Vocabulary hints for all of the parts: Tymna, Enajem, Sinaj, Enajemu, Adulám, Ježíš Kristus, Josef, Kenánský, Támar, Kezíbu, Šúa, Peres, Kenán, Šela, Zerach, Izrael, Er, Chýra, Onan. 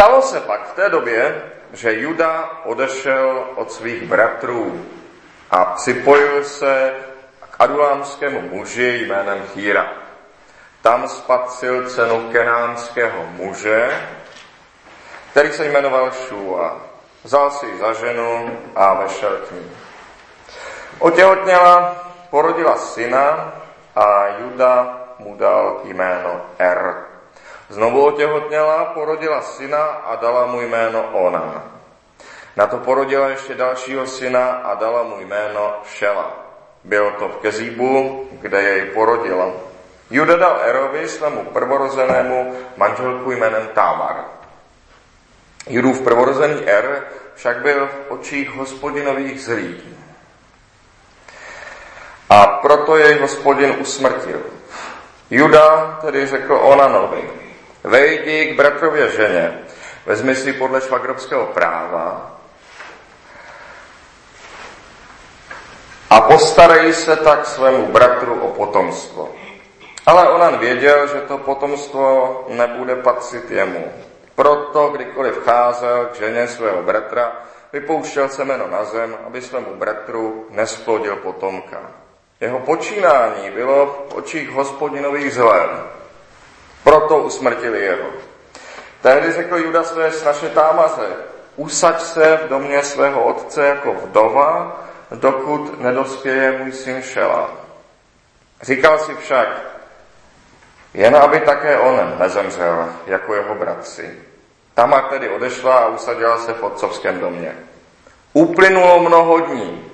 Stalo se pak v té době, že Juda odešel od svých bratrů a připojil se k adulámskému muži jménem Chýra. Tam spatřil cenu kenánského muže, který se jmenoval Šúa. Vzal si ji za ženu a vešel k ní. Otěhotněla, porodila syna a Juda mu dal jméno Er. Znovu otěhotněla, porodila syna a dala mu jméno Onan. Na to porodila ještě dalšího syna a dala mu jméno Šela. Byl to v Kezíbu, kde jej porodila. Juda dal Erovi, svému prvorozenému, manželku jménem Támar. Judův prvorozený Er však byl v očích Hospodinových zlý. A proto jej Hospodin usmrtil. Juda tedy řekl Onanovi: vejdi k bratrově ženě, vezmi si podle švagrovského práva a postarej se tak svému bratru o potomstvo. Ale Onan věděl, že to potomstvo nebude patřit jemu. Proto kdykoliv vcházel k ženě svého bratra, vypouštěl semeno na zem, aby svému bratru nesplodil potomka. Jeho počínání bylo v očích Hospodinových zlé. Proto usmrtili jeho. Tehdy řekl Juda své snaše Támaře: usaď se v domě svého otce jako vdova, dokud nedospěje můj syn Šela. Říkal si však, jen aby také on nezemřel jako jeho bratři. Tamar tedy odešla a usadila se v otcovském domě. Uplynulo mnoho dní.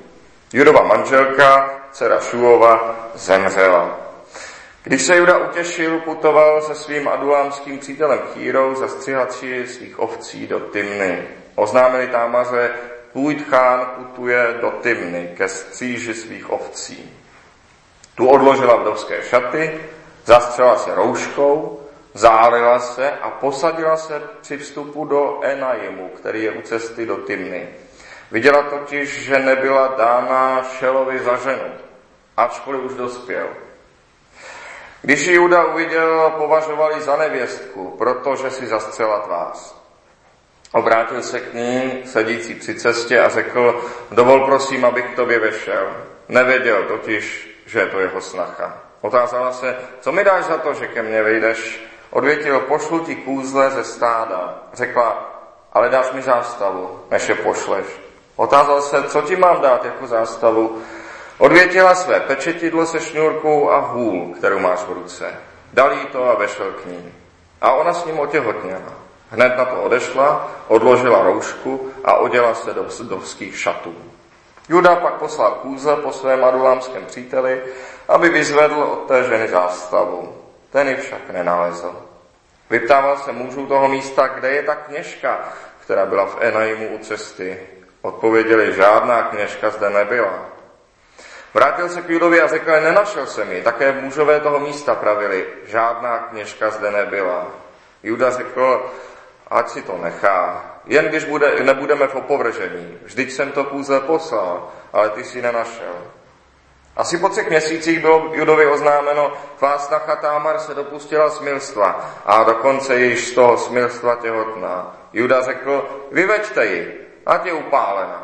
Judova manželka, dcera Šúova, zemřela. Když se Juda utěšil, putoval se svým adulámským přítelem Chýrou za střihači svých ovcí do Tymny. Oznámili Támaře: tvůj tchán putuje do Tymny ke stříži svých ovcí. Tu odložila vdovské šaty, zastřela se rouškou, zálila se a posadila se při vstupu do Enajemu, který je u cesty do Tymny. Viděla totiž, že nebyla dána Šelovi za ženu, ačkoliv už dospěl. Když ji Juda uviděl, považovali za nevěstku, protože si zastřela tvář. Obrátil se k ní, sedící při cestě, a řekl: dovol prosím, abych k tobě vešel. Nevěděl totiž, že je to jeho snacha. Otázala se: co mi dáš za to, že ke mně vejdeš? Odvětil: pošlu ti kůzle ze stáda. Řekla: ale dáš mi zástavu, než je pošleš. Otázal se: co ti mám dát jako zástavu? Odvětila své pečetidlo se šňůrkou a hůl, kterou máš v ruce. Dal jí to a vešel k ní. A ona s ním otěhotněla. Hned na to odešla, odložila roušku a oděla se do vdovských šatů. Juda pak poslal kůze po svém adulámském příteli, aby vyzvedl od té ženy zástavu. Ten ji však nenalezl. Vyptával se mužů toho místa: kde je ta kněžka, která byla v Enajmu u cesty? Odpověděli: žádná kněžka zde nebyla. Vrátil se k Judovi a řekl: nenašel jsem ji. Také mužové toho místa pravili: žádná kněžka zde nebyla. Juda řekl: ať si to nechá, jen když nebudeme v opovržení. Vždyť jsem to kůzle poslal, ale ty si nenašel. Asi po 3 měsících bylo Judovi oznámeno: tvá snacha Támar se dopustila smilstva a dokonce je již z toho smilstva těhotná. Juda řekl: vyveďte ji, ať je upálena.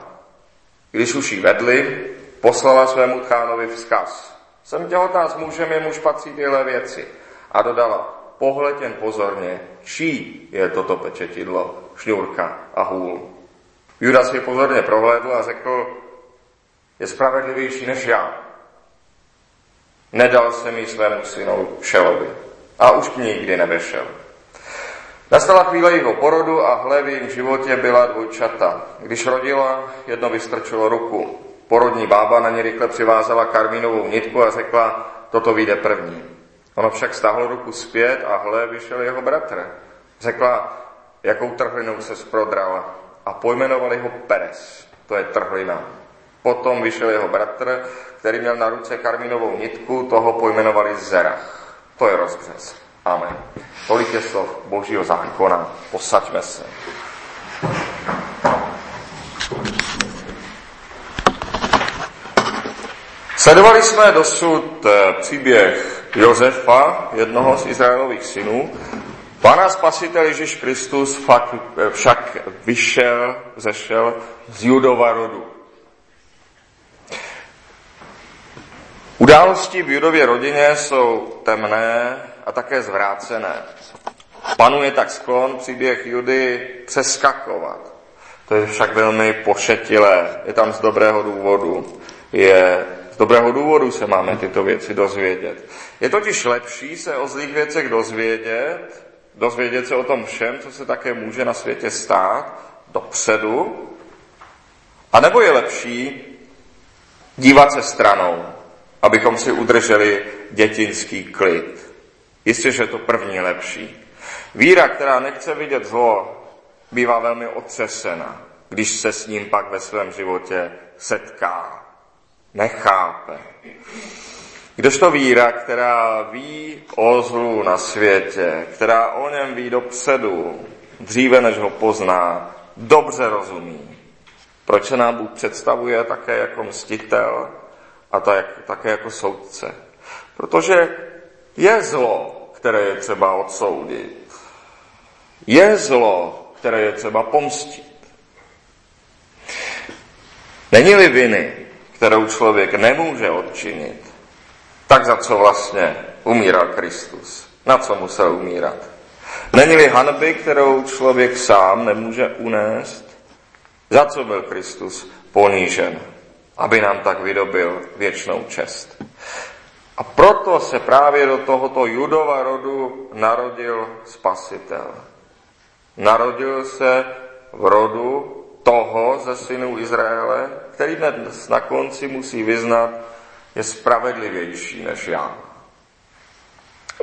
Když už ji vedli, poslala svému tchánovi vzkaz: jsem těhotná s mužem, jemuž patří tyhle věci. A dodala: pohled jen pozorně, čí je toto pečetidlo, šňůrka a hůl. Juda si je pozorně prohlédl a řekl: je spravedlivější než já. Nedal jsem ji svému synu Šelovi a už k ní nikdy nevešel. Nastala chvíle jeho porodu a hle, v jejím životě byla dvojčata. Když rodila, jedno vystrčilo ruku. Porodní bába na ní rychle přivázala karmínovou nitku a řekla: toto vyjde první. Ono však stáhlo ruku zpět a hle, vyšel jeho bratr. Řekla: jakou trhlinou se prodrala, a pojmenovali ho Peres, to je trhlina. Potom vyšel jeho bratr, který měl na ruce karmínovou nitku, toho pojmenovali Zerach, to je rozbřez. Amen. Tolik je slov Božího zákona, posaďme se. Sledovali jsme dosud příběh Josefa, jednoho z Izraelových synů, Pána spasitel Ježíš Kristus však zešel z Judova rodu. Události v Judově rodině jsou temné a také zvrácené. Panuje tak sklon příběh Judy přeskakovat. To je však velmi pošetilé. Je tam z dobrého důvodu. Z dobrého důvodu se máme tyto věci dozvědět. Je totiž lepší se o zlých věcech dozvědět se o tom všem, co se také může na světě stát, dopředu, anebo je lepší dívat se stranou, abychom si udrželi dětinský klid. Jistě, že to první je lepší. Víra, která nechce vidět zlo, bývá velmi otřesena, když se s ním pak ve svém životě setká. Nechápe. Kdežto víra, která ví o zlu na světě, která o něm ví dopředu, dříve než ho pozná, dobře rozumí, proč se nám Bůh představuje také jako mstitel a také jako soudce. Protože je zlo, které je třeba odsoudit. Je zlo, které je třeba pomstit. Není-li viny, kterou člověk nemůže odčinit, tak za co vlastně umíral Kristus? Na co musel umírat? Není-li hanby, kterou člověk sám nemůže unést? Za co byl Kristus ponížen? Aby nám tak vydobil věčnou čest. A proto se právě do tohoto Judova rodu narodil Spasitel. Narodil se v rodu toho ze synů Izraele, který dnes na konci musí vyznat, je spravedlivější než já.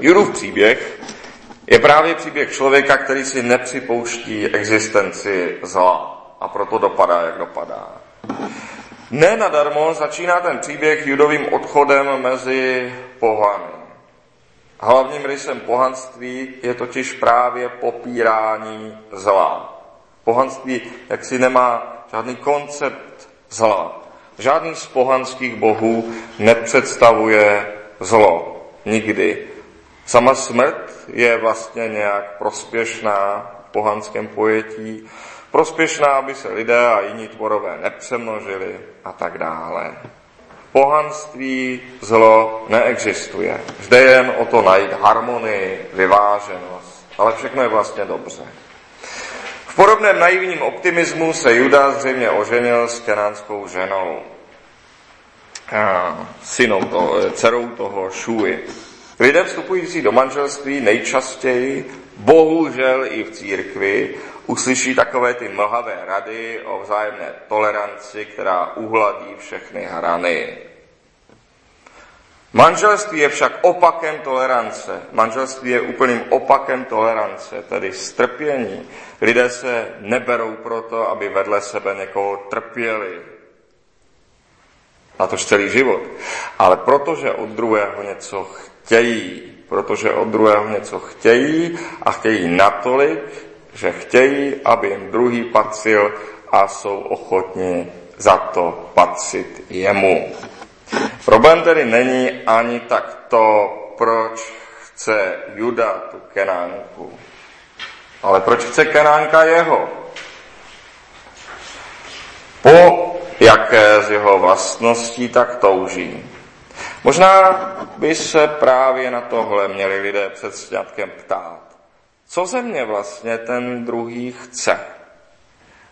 Judův příběh je právě příběh člověka, který si nepřipouští existenci zla a proto dopadá, jak dopadá. Nenadarmo začíná ten příběh Judovým odchodem mezi pohany. Hlavním rysem pohanství je totiž právě popírání zla. Pohanství jaksi nemá žádný koncept zla. Žádný z pohanských bohů nepředstavuje zlo. Nikdy. Sama smrt je vlastně nějak prospěšná v pohanském pojetí. Prospěšná, aby se lidé a jiní tvorové nepřemnožili a tak dále. V pohanství zlo neexistuje. Vždy jen o to najít harmonii, vyváženost. Ale všechno je vlastně dobře. V podobném naivním optimismu se Juda zřejmě oženil s kenánskou ženou. Dcerou toho Šúi. Lidé vstupující do manželství nejčastěji, bohužel i v církvi, uslyší takové ty mlhavé rady o vzájemné toleranci, která uhladí všechny hrany. Manželství je však opakem tolerance. Manželství je úplným opakem tolerance, tedy strpění. Lidé se neberou proto, aby vedle sebe někoho trpěli. Na to celý život. Ale protože od druhého něco chtějí. Protože od druhého něco chtějí a chtějí natolik, že chtějí, aby jim druhý patřil a jsou ochotni za to patřit jemu. Problém tedy není ani tak to, proč chce Juda tu Kenánku, ale proč chce Kenánka jeho. Po jaké z jeho vlastností tak touží. Možná by se právě na tohle měli lidé před sňatkem ptát. Co ze mě vlastně ten druhý chce?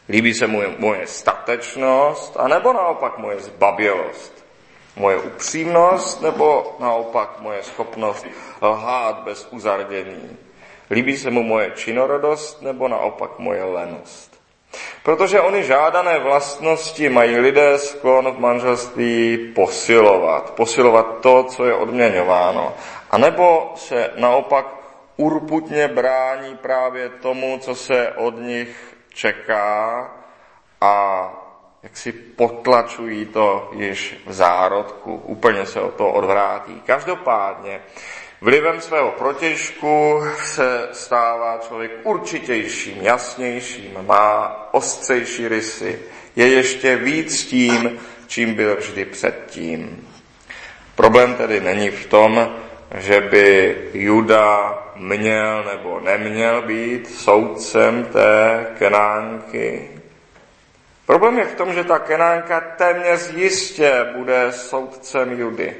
Líbí se mu moje statečnost, anebo naopak moje zbabělost? Moje upřímnost, nebo naopak moje schopnost lhát bez uzardění? Líbí se mu moje činorodost, nebo naopak moje lenost? Protože ony žádané vlastnosti mají lidé sklon v manželství posilovat. Posilovat to, co je odměňováno. A nebo se naopak urputně brání právě tomu, co se od nich čeká a jak si potlačují to již v zárodku. Úplně se o to odvrátí. Každopádně vlivem svého protěžku se stává člověk určitějším, jasnějším, má ostřejší rysy. Je ještě víc tím, čím byl vždy předtím. Problém tedy není v tom, že by Juda měl nebo neměl být soudcem té Kenánky. Problém je v tom, že ta Kenánka téměř jistě bude soudcem Judy.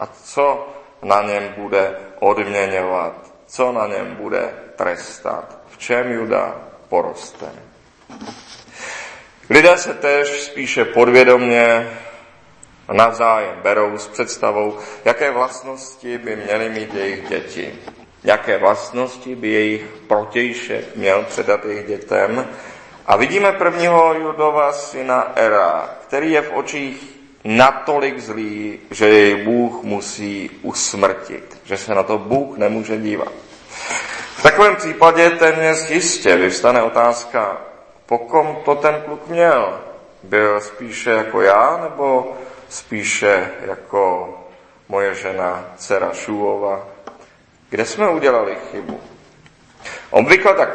A co na něm bude odměňovat? Co na něm bude trestat? V čem Juda poroste? Lidé se též spíše podvědomně navzájem berou s představou, jaké vlastnosti by měly mít jejich děti, jaké vlastnosti by jejich protějšek měl předat jejich dětem. A vidíme prvního Judova syna Era, který je v očích natolik zlý, že jej Bůh musí usmrtit, že se na to Bůh nemůže dívat. V takovém případě téměř jistě vyvstane otázka, po kom to ten kluk měl? Byl spíše jako já, nebo spíše jako moje žena, dcera Šúova? Kde jsme udělali chybu? Obvykle tak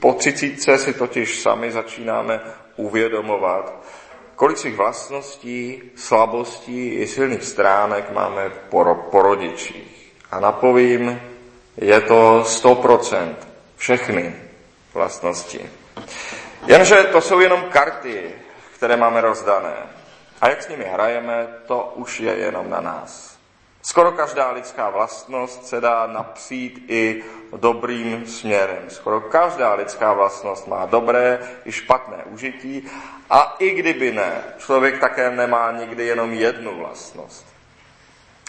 po 30 si totiž sami začínáme uvědomovat, kolik svých vlastností, slabostí i silných stránek máme po rodičích. A napovím, je to 100% všechny vlastnosti. Jenže to jsou jenom karty, které máme rozdané. A jak s nimi hrajeme, to už je jenom na nás. Skoro každá lidská vlastnost se dá napřít i dobrým směrem. Skoro každá lidská vlastnost má dobré i špatné užití. A i kdyby ne, člověk také nemá nikdy jenom jednu vlastnost.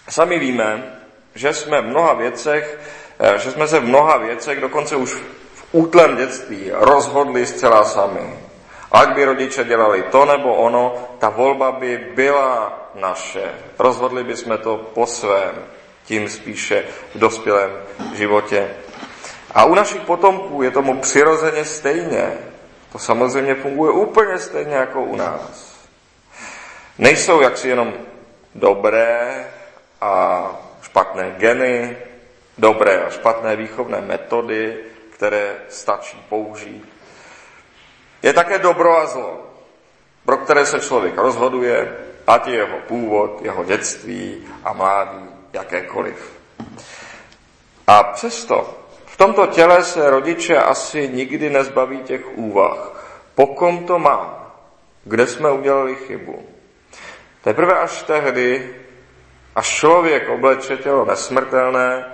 Sami víme, že jsme se v mnoha věcech dokonce už v útlém dětství rozhodli zcela sami. Ať by rodiče dělali to nebo ono, ta volba by byla naše. Rozhodli bychom to po svém, tím spíše v dospělém životě. A u našich potomků je tomu přirozeně stejně. To samozřejmě funguje úplně stejně jako u nás. Nejsou jaksi jenom dobré a špatné geny, dobré a špatné výchovné metody, které stačí použít. Je také dobro a zlo, pro které se člověk rozhoduje, ať je jeho původ, jeho dětství a mládí, jakékoliv. A přesto v tomto těle se rodiče asi nikdy nezbaví těch úvah. Po kom to má? Kde jsme udělali chybu? Teprve až tehdy, až člověk obleče tělo nesmrtelné,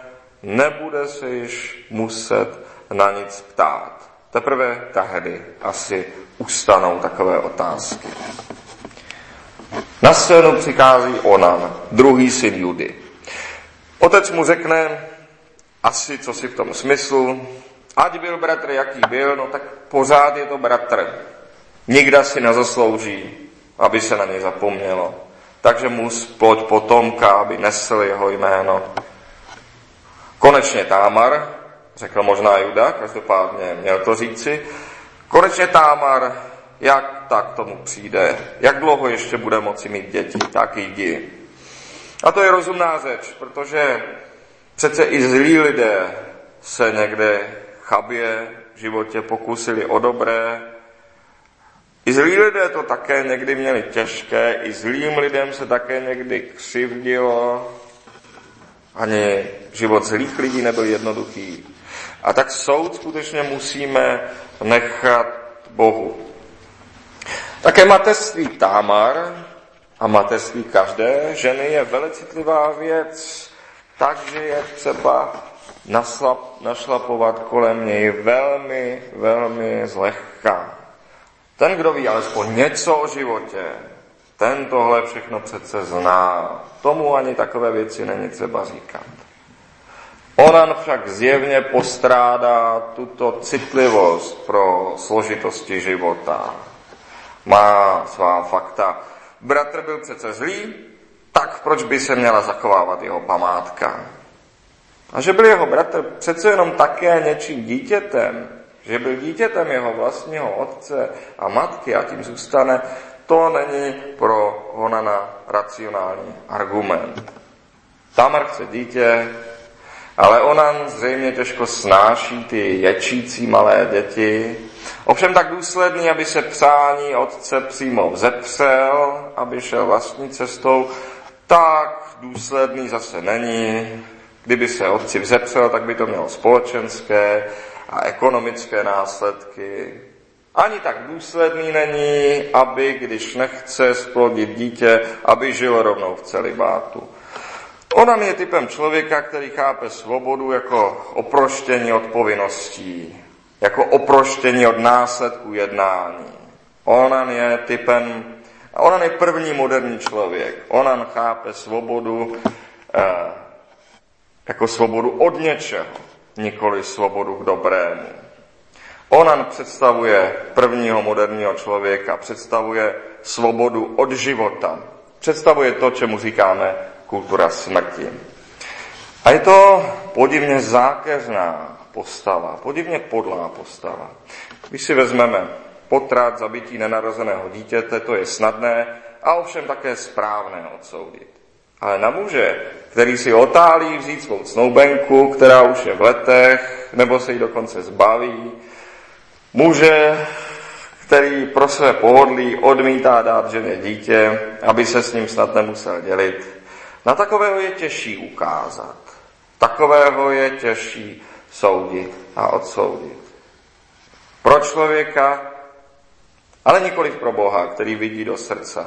nebude se již muset na nic ptát. Teprve tehdy asi ustanou takové otázky. Na scénu přichází Onan, druhý syn Judy. Otec mu řekne, asi co si v tom smyslu, ať byl bratr, jaký byl, no tak pořád je to bratr. Nikda si nezaslouží, aby se na něj zapomnělo. Takže mu sploď potomka, aby nesl jeho jméno. Konečně Támar, řekl možná Juda, každopádně měl to říci. Konečně Támar, jak tak tomu přijde, jak dlouho ještě bude moci mít děti, tak jdi. A to je rozumná řeč, protože přece i zlí lidé se někde chabě v životě pokusili o dobré. I zlí lidé to také někdy měli těžké, i zlým lidem se také někdy křivdilo. Ani život zlých lidí nebyl jednoduchý. A tak soud skutečně musíme nechat Bohu. Také mateřství Támar a mateřství každé ženy je velice citlivá věc, takže je třeba našlapovat kolem něj velmi, velmi zlehka. Ten, kdo ví alespoň něco o životě, ten tohle všechno přece zná. Tomu ani takové věci není třeba říkat. Onan však zjevně postrádá tuto citlivost pro složitosti života. Má svá fakta. Bratr byl přece zlý, tak proč by se měla zachovávat jeho památka? A že byl jeho bratr přece jenom také něčím dítětem, že byl dítětem jeho vlastního otce a matky a tím zůstane, to není pro Onana racionální argument. Támar chce dítě, ale Onan zřejmě těžko snáší ty ječící malé děti. Ovšem tak důsledný, aby se přání otce přímo vzepřel, aby šel vlastní cestou, tak důsledný zase není, Kdyby se otci vzepřel, tak by to mělo společenské a ekonomické následky. Ani tak důsledný není, aby, když nechce splodit dítě, aby žil rovnou v celibátu. Onan je typem člověka, který chápe svobodu jako oproštění od povinností, jako oproštění od následků jednání. Onan je první moderní člověk. Onan chápe svobodu jako svobodu od něčeho, nikoli svobodu k dobrému. Onan představuje prvního moderního člověka, představuje svobodu od života. Představuje to, čemu říkáme kultura smrti. A je to podivně zákeřná postava, podivně podlá postava. Když si vezmeme potrat, zabití nenarozeného dítěte, to je snadné a ovšem také správné odsoudit. Ale na muže, který si otálí vzít svou snoubenku, která už je v letech, nebo se jí dokonce zbaví, muže, který pro své pohodlí odmítá dát ženě dítě, aby se s ním snad nemusel dělit, na takového je těžší ukázat. Takového je těžší soudit a odsoudit. Pro člověka, ale nikoliv pro Boha, který vidí do srdce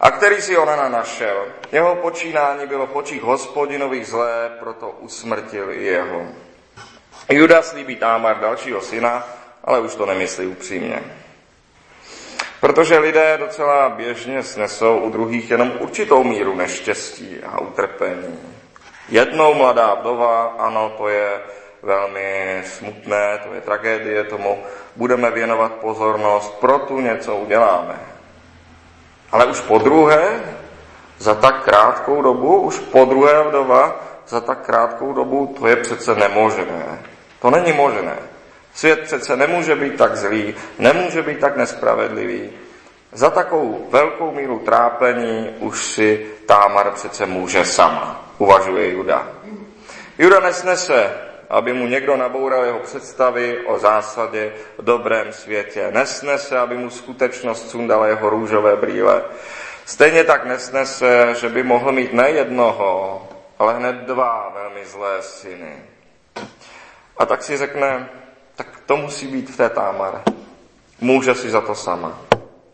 a který si Onana našel. Jeho počínání bylo v očích Hospodinových zlé, proto usmrtil i jeho. Juda slíbí Támar dalšího syna, ale už to nemyslí upřímně. Protože lidé docela běžně snesou u druhých jenom určitou míru neštěstí a utrpení. Jednou mladá vdova, ano, to je velmi smutné, to je tragédie, tomu budeme věnovat pozornost, pro tu něco uděláme. Ale už podruhé, za tak krátkou dobu, už podruhé vdova, za tak krátkou dobu, to je přece nemožné. To není možné. Svět přece nemůže být tak zlý, nemůže být tak nespravedlivý. Za takovou velkou míru trápení už si Támar přece může sama, uvažuje Juda. Juda nesnese, aby mu někdo naboural jeho představy o zásadě v dobrém světě. Nesnese, aby mu skutečnost sundala jeho růžové brýle. Stejně tak nesnese, že by mohl mít ne jednoho, ale hned dva velmi zlé syny. A tak si řekne, tak to musí být v té Támare. Může si za to sama.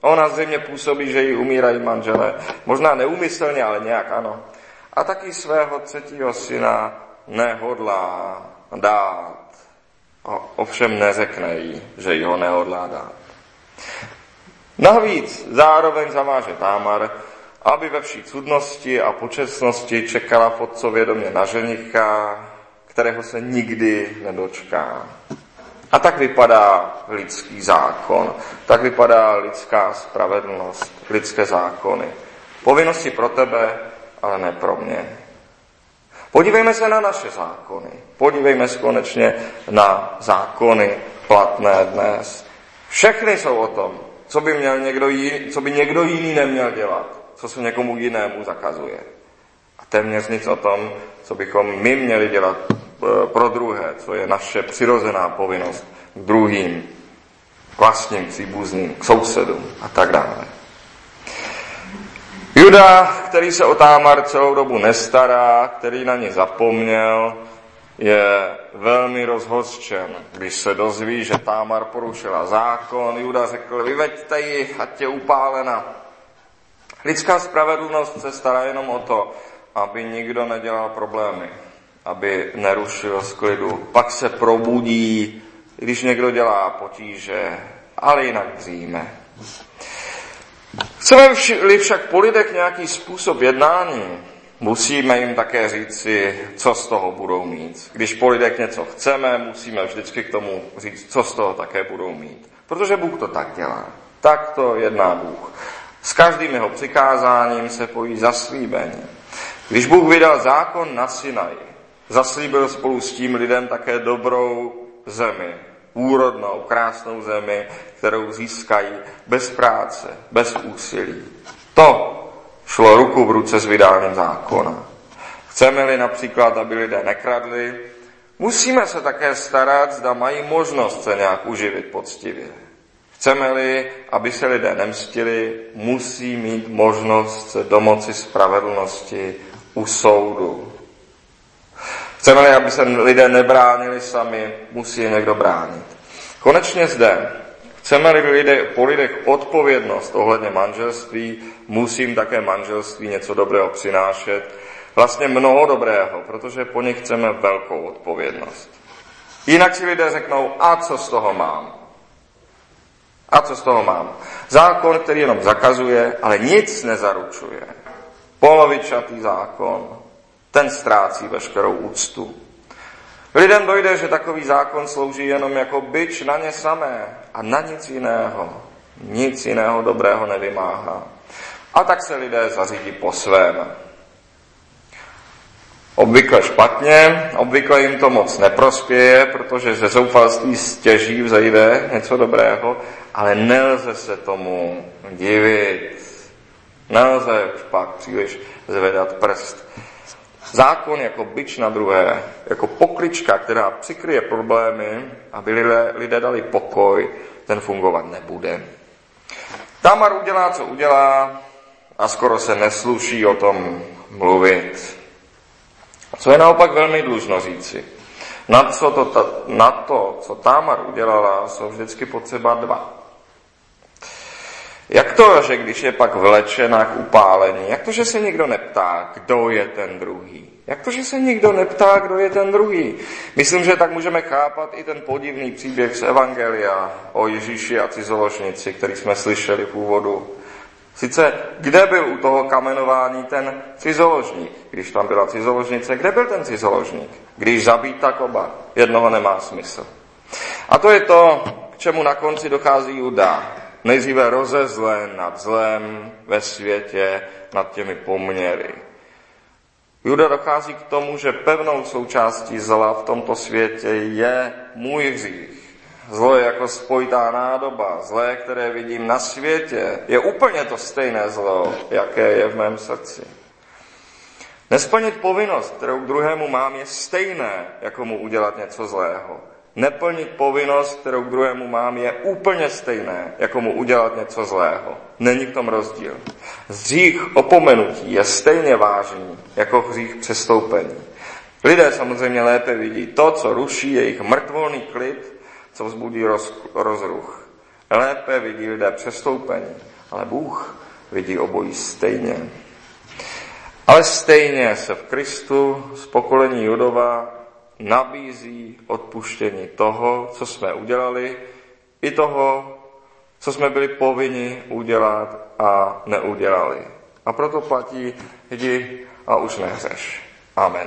Ona zřejmě působí, že jí umírají manželé. Možná neúmyslně, ale nějak ano. A taky svého třetího syna nehodlá dát. Ovšem neřekne jí, že jí ho nehodlá dát. Navíc zároveň zaváže Támar, aby ve vší cudnosti a počestnosti čekala v otcově domě na ženicha, kterého se nikdy nedočká. A tak vypadá lidský zákon, tak vypadá lidská spravedlnost, lidské zákony. Povinnosti pro tebe, ale ne pro mě. Podívejme se na naše zákony. Podívejme se konečně na zákony platné dnes. Všechny jsou o tom, co by někdo jiný neměl dělat, co se někomu jinému zakazuje. A téměř nic o tom, co bychom my měli dělat pro druhé, co je naše přirozená povinnost k druhým, k vlastním příbuzným, k sousedům a tak dále. Juda, který se o Támar celou dobu nestará, který na ně zapomněl, je velmi rozhořčen, když se dozví, že Támar porušila zákon. Juda řekl, vyveďte ji, ať je upálena. Lidská spravedlnost se stará jenom o to, aby nikdo nedělal problémy, aby nerušil z klidu. Pak se probudí, když někdo dělá potíže, ale jinak dříme. Chceme-li však po lidech nějaký způsob jednání, musíme jim také říci, co z toho budou mít. Když po lidech něco chceme, musíme vždycky k tomu říct, co z toho také budou mít. Protože Bůh to tak dělá. Tak to jedná Bůh. S každým jeho přikázáním se pojí zaslíbení. Když Bůh vydal zákon na Sinaji, zaslíbil spolu s tím lidem také dobrou zemi, úrodnou, krásnou zemi, kterou získají bez práce, bez úsilí. To šlo ruku v ruce s vydáním zákona. Chceme-li například, aby lidé nekradli, musíme se také starat, zda mají možnost se nějak uživit poctivě. Chceme-li, aby se lidé nemstili, musí mít možnost se domoci spravedlnosti u soudu. Chceme, aby se lidé nebránili sami, musí je někdo bránit. Konečně zde, chceme-li po lidech odpovědnost ohledně manželství, musím také manželství něco dobrého přinášet, vlastně mnoho dobrého, protože po nich chceme velkou odpovědnost. Jinak si lidé řeknou, a co z toho mám? A co z toho mám? Zákon, který jenom zakazuje, ale nic nezaručuje. Polovičatý zákon, ten ztrácí veškerou úctu. Lidem dojde, že takový zákon slouží jenom jako bič na ně samé a na nic jiného. Nic jiného dobrého nevymáhá. A tak se lidé zařídí po svém. Obvykle špatně, obvykle jim to moc neprospěje, protože ze zoufalství stěží vzejde něco dobrého, ale nelze se tomu divit. Nelze pak příliš zvedat prst. Zákon jako bič na druhé, jako poklička, která přikryje problémy, aby lidé dali pokoj, ten fungovat nebude. Támar udělá, co udělá a skoro se nesluší o tom mluvit. Co je naopak velmi dlužno říci. Na to, co Támar udělala, jsou vždycky potřeba dva. Jak to, že když je pak vlečena k upálení, jak to, že se nikdo neptá, kdo je ten druhý? Jak to, že se nikdo neptá, kdo je ten druhý? Myslím, že tak můžeme chápat i ten podivný příběh z Evangelia o Ježíši a cizoložnici, který jsme slyšeli v úvodu. Sice, kde byl u toho kamenování ten cizoložník? Když tam byla cizoložnice, kde byl ten cizoložník? Když zabít, tak oba. Jednoho nemá smysl. A to je to, k čemu na konci dochází Juda. Nejdříve rozezlen nad zlem ve světě, nad těmi poměry. Juda dochází k tomu, že pevnou součástí zla v tomto světě je můj hřích. Zlo je jako spojitá nádoba. Zlé, které vidím na světě, je úplně to stejné zlo, jaké je v mém srdci. Nesplnit povinnost, kterou k druhému mám, je stejné, jako mu udělat něco zlého. Neplnit povinnost, kterou k druhému mám, je úplně stejné, jako mu udělat něco zlého. Není v tom rozdíl. Hřích opomenutí je stejně vážný, jako hřích přestoupení. Lidé samozřejmě lépe vidí to, co ruší jejich mrtvolný klid, co vzbudí rozruch. Lépe vidí lidé přestoupení, ale Bůh vidí obojí stejně. Ale stejně se v Kristu z pokolení Judova nabízí odpuštění toho, co jsme udělali, i toho, co jsme byli povinni udělat a neudělali. A proto platí, jdi a už nehřeš. Amen.